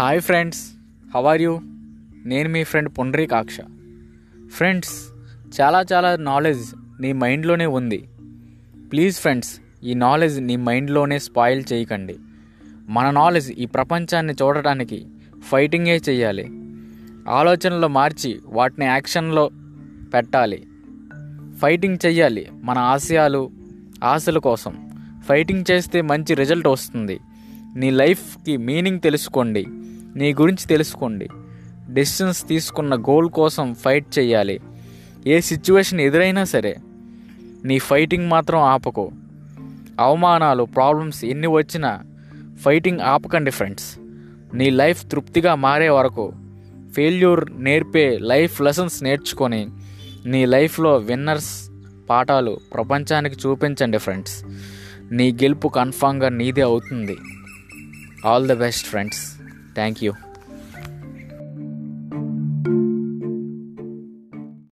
Hi friends, how are you? నేను మీ friend Pundrikaksha. Friends, చాలా నాలెడ్జ్ నీ మైండ్లోనే ఉంది. ప్లీజ్ ఫ్రెండ్స్, ఈ నాలెడ్జ్ నీ మైండ్లోనే స్పాయిల్ చేయకండి. మన నాలెడ్జ్ ఈ ప్రపంచాన్ని చూడటానికి ఫైటింగే చేయాలి. ఆలోచనలో మార్చి వాటిని యాక్షన్లో పెట్టాలి. ఫైటింగ్ చేయాలి మన ఆశయాలు, ఆశల కోసం ఫైటింగ్ చేస్తే మంచి రిజల్ట్ వస్తుంది. నీ లైఫ్కి మీనింగ్ తెలుసుకోండి, నీ గురించి తెలుసుకోండి. డెసిషన్స్ తీసుకున్న గోల్ కోసం ఫైట్ చేయాలి. ఏ సిచ్యువేషన్ ఎదురైనా సరే నీ ఫైటింగ్ మాత్రం ఆపకు. అవమానాలు, ప్రాబ్లమ్స్ ఎన్ని వచ్చినా ఫైటింగ్ ఆపకండి ఫ్రెండ్స్. నీ లైఫ్ తృప్తిగా మారే వరకు ఫెయిల్యూర్ నేర్పే లైఫ్ లెసన్స్ నేర్చుకొని నీ లైఫ్లో విన్నర్స్ పాఠాలు ప్రపంచానికి చూపించండి ఫ్రెండ్స్. నీ గెలుపు కన్ఫామ్గా నీదే అవుతుంది. All the best friends. Thank you.